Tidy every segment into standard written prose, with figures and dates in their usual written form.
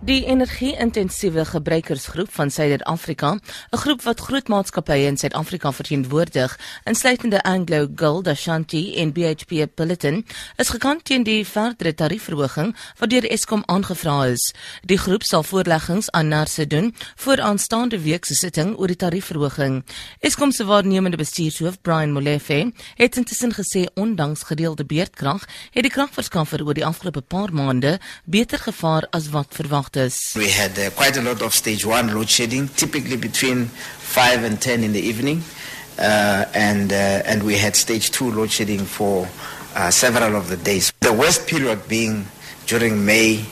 Die energie-intensiewe gebruikersgroep van Suider-Afrika, 'n groep wat groot maatskappye in Suid-Afrika verteenwoordig, insluitende AngloGold Ashanti en BHP Billiton, is gekant teen die verdere tariefverhoging wat deur Eskom aangevra is. Die groep sal voorleggings aan Nersa doen voor aanstaande week se sitting oor die tariefverhoging. Eskom se waarnemende bestuurshoof Brian Molefe het intussen gesê ondanks gedeelde beurtkrag het die kragverskaffer oor die afgelope paar maande beter gevaar as wat verwag. We had quite a lot of stage 1 load shedding, typically between 5 and 10 in the evening, and we had stage 2 load shedding for several of the days. The worst period being during May.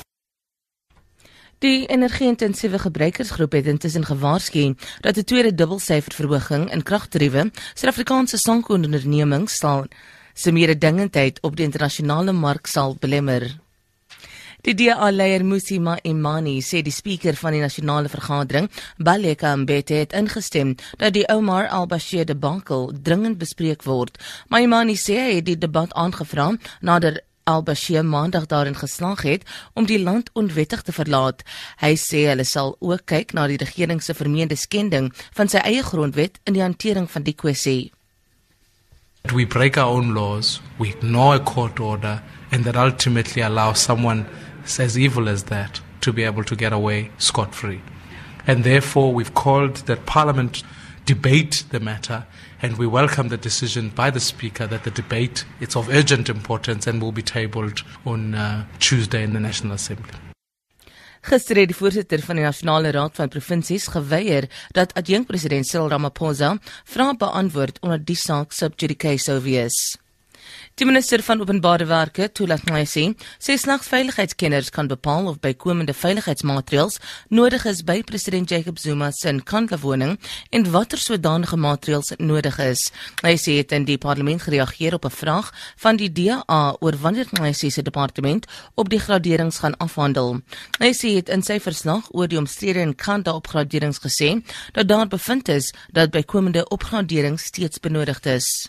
Die energie-intensiewe gebruikersgroep het intussen gewaarsku dat 'n tweede dubbelsyferverhoging in kragtariewe Suid-Afrikaanse sanko-ondernemings se mededingendheid op die internasionale mark sal belemmer. Die DA-leier Musima Imani sê die spreker van die nasionale vergadering, Baleka Mbete, het ingestem dat die Omar al-Bashir debakel dringend bespreek word. Maar Imani sê hy het die debat aangevra nadat al-Bashir maandag daarin geslaag het om die land onwettig te verlaat. Hy sê hulle sal ook kyk na die regering se vermeende skending van sy eie grondwet in die hantering van die kwessie. We break our own laws, we ignore a court order, and that ultimately allows someone as evil as that to be able to get away scot-free. And therefore we've called that Parliament debate the matter, and we welcome the decision by the Speaker that the debate is of urgent importance and will be tabled on Tuesday in the National Assembly. Gister het die voorsitter van die Nasionale Raad van Provinsies geweier dat adjunk-president Cyril Ramaphosa vrae beantwoord omdat die saak sub judice sou wees. Die minister van Openbare Werke, Thulas Nxesi, sê slegs veiligheidskenners kan bepaal of bykomende veiligheidsmaatreëls nodig is by president Jacob Zuma se Nkandla woning en watter sodanige maatreëls nodig is. Hy sê het in die parlement gereageer op 'n vraag van die DA oor wanneer Nxesi se departement op die graderings gaan afhandel. Nxesi het in sy verslag oor die omstrede Nkandla opgraderings gesê dat daar bevind is dat bykomende opgraderings steeds benodigd is.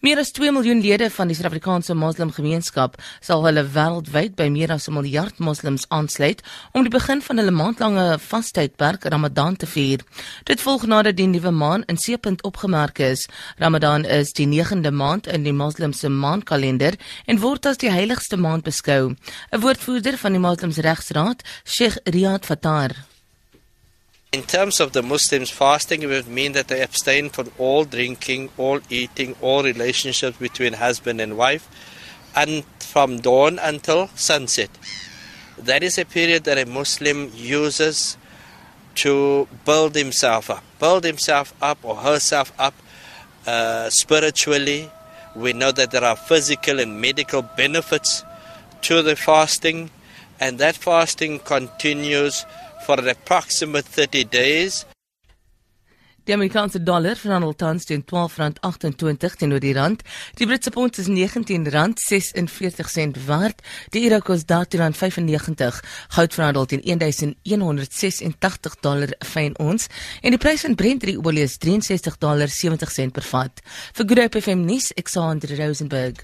Meer as 2 miljoen lede van die Suid-Afrikaanse moslimgemeenskap sal hulle wêreldwyd by meer as 1 miljard moslims aansluit om die begin van hulle maandlange vastydperk Ramadan te vier. Dit volg nadat die nuwe maan in seepunt opgemerk is. Ramadan is die 9de maand in die moslimse maankalender en word as die heiligste maand beskou. 'n Woordvoerder van die Moslimsregsraad, Sheikh Riyad Fataar. In terms of the Muslims, fasting would mean that they abstain from all drinking, all eating, all relationships between husband and wife, and from dawn until sunset. That is a period that a Muslim uses to build himself up or herself up spiritually. We know that there are physical and medical benefits to the fasting, and that fasting continues for an approximate 30 days. Die Amerikaanse dollar verhandel tans teen R12.28 teenoor die rand. Die Britse pond is R19.46 waard. Die euro kos daar teen R95. Goud verhandel teen $1,186 fyn ons en die prys van Brent olie is $63.70 per vat. Vir Good Hope FM nuus, Alexander Rosenburg.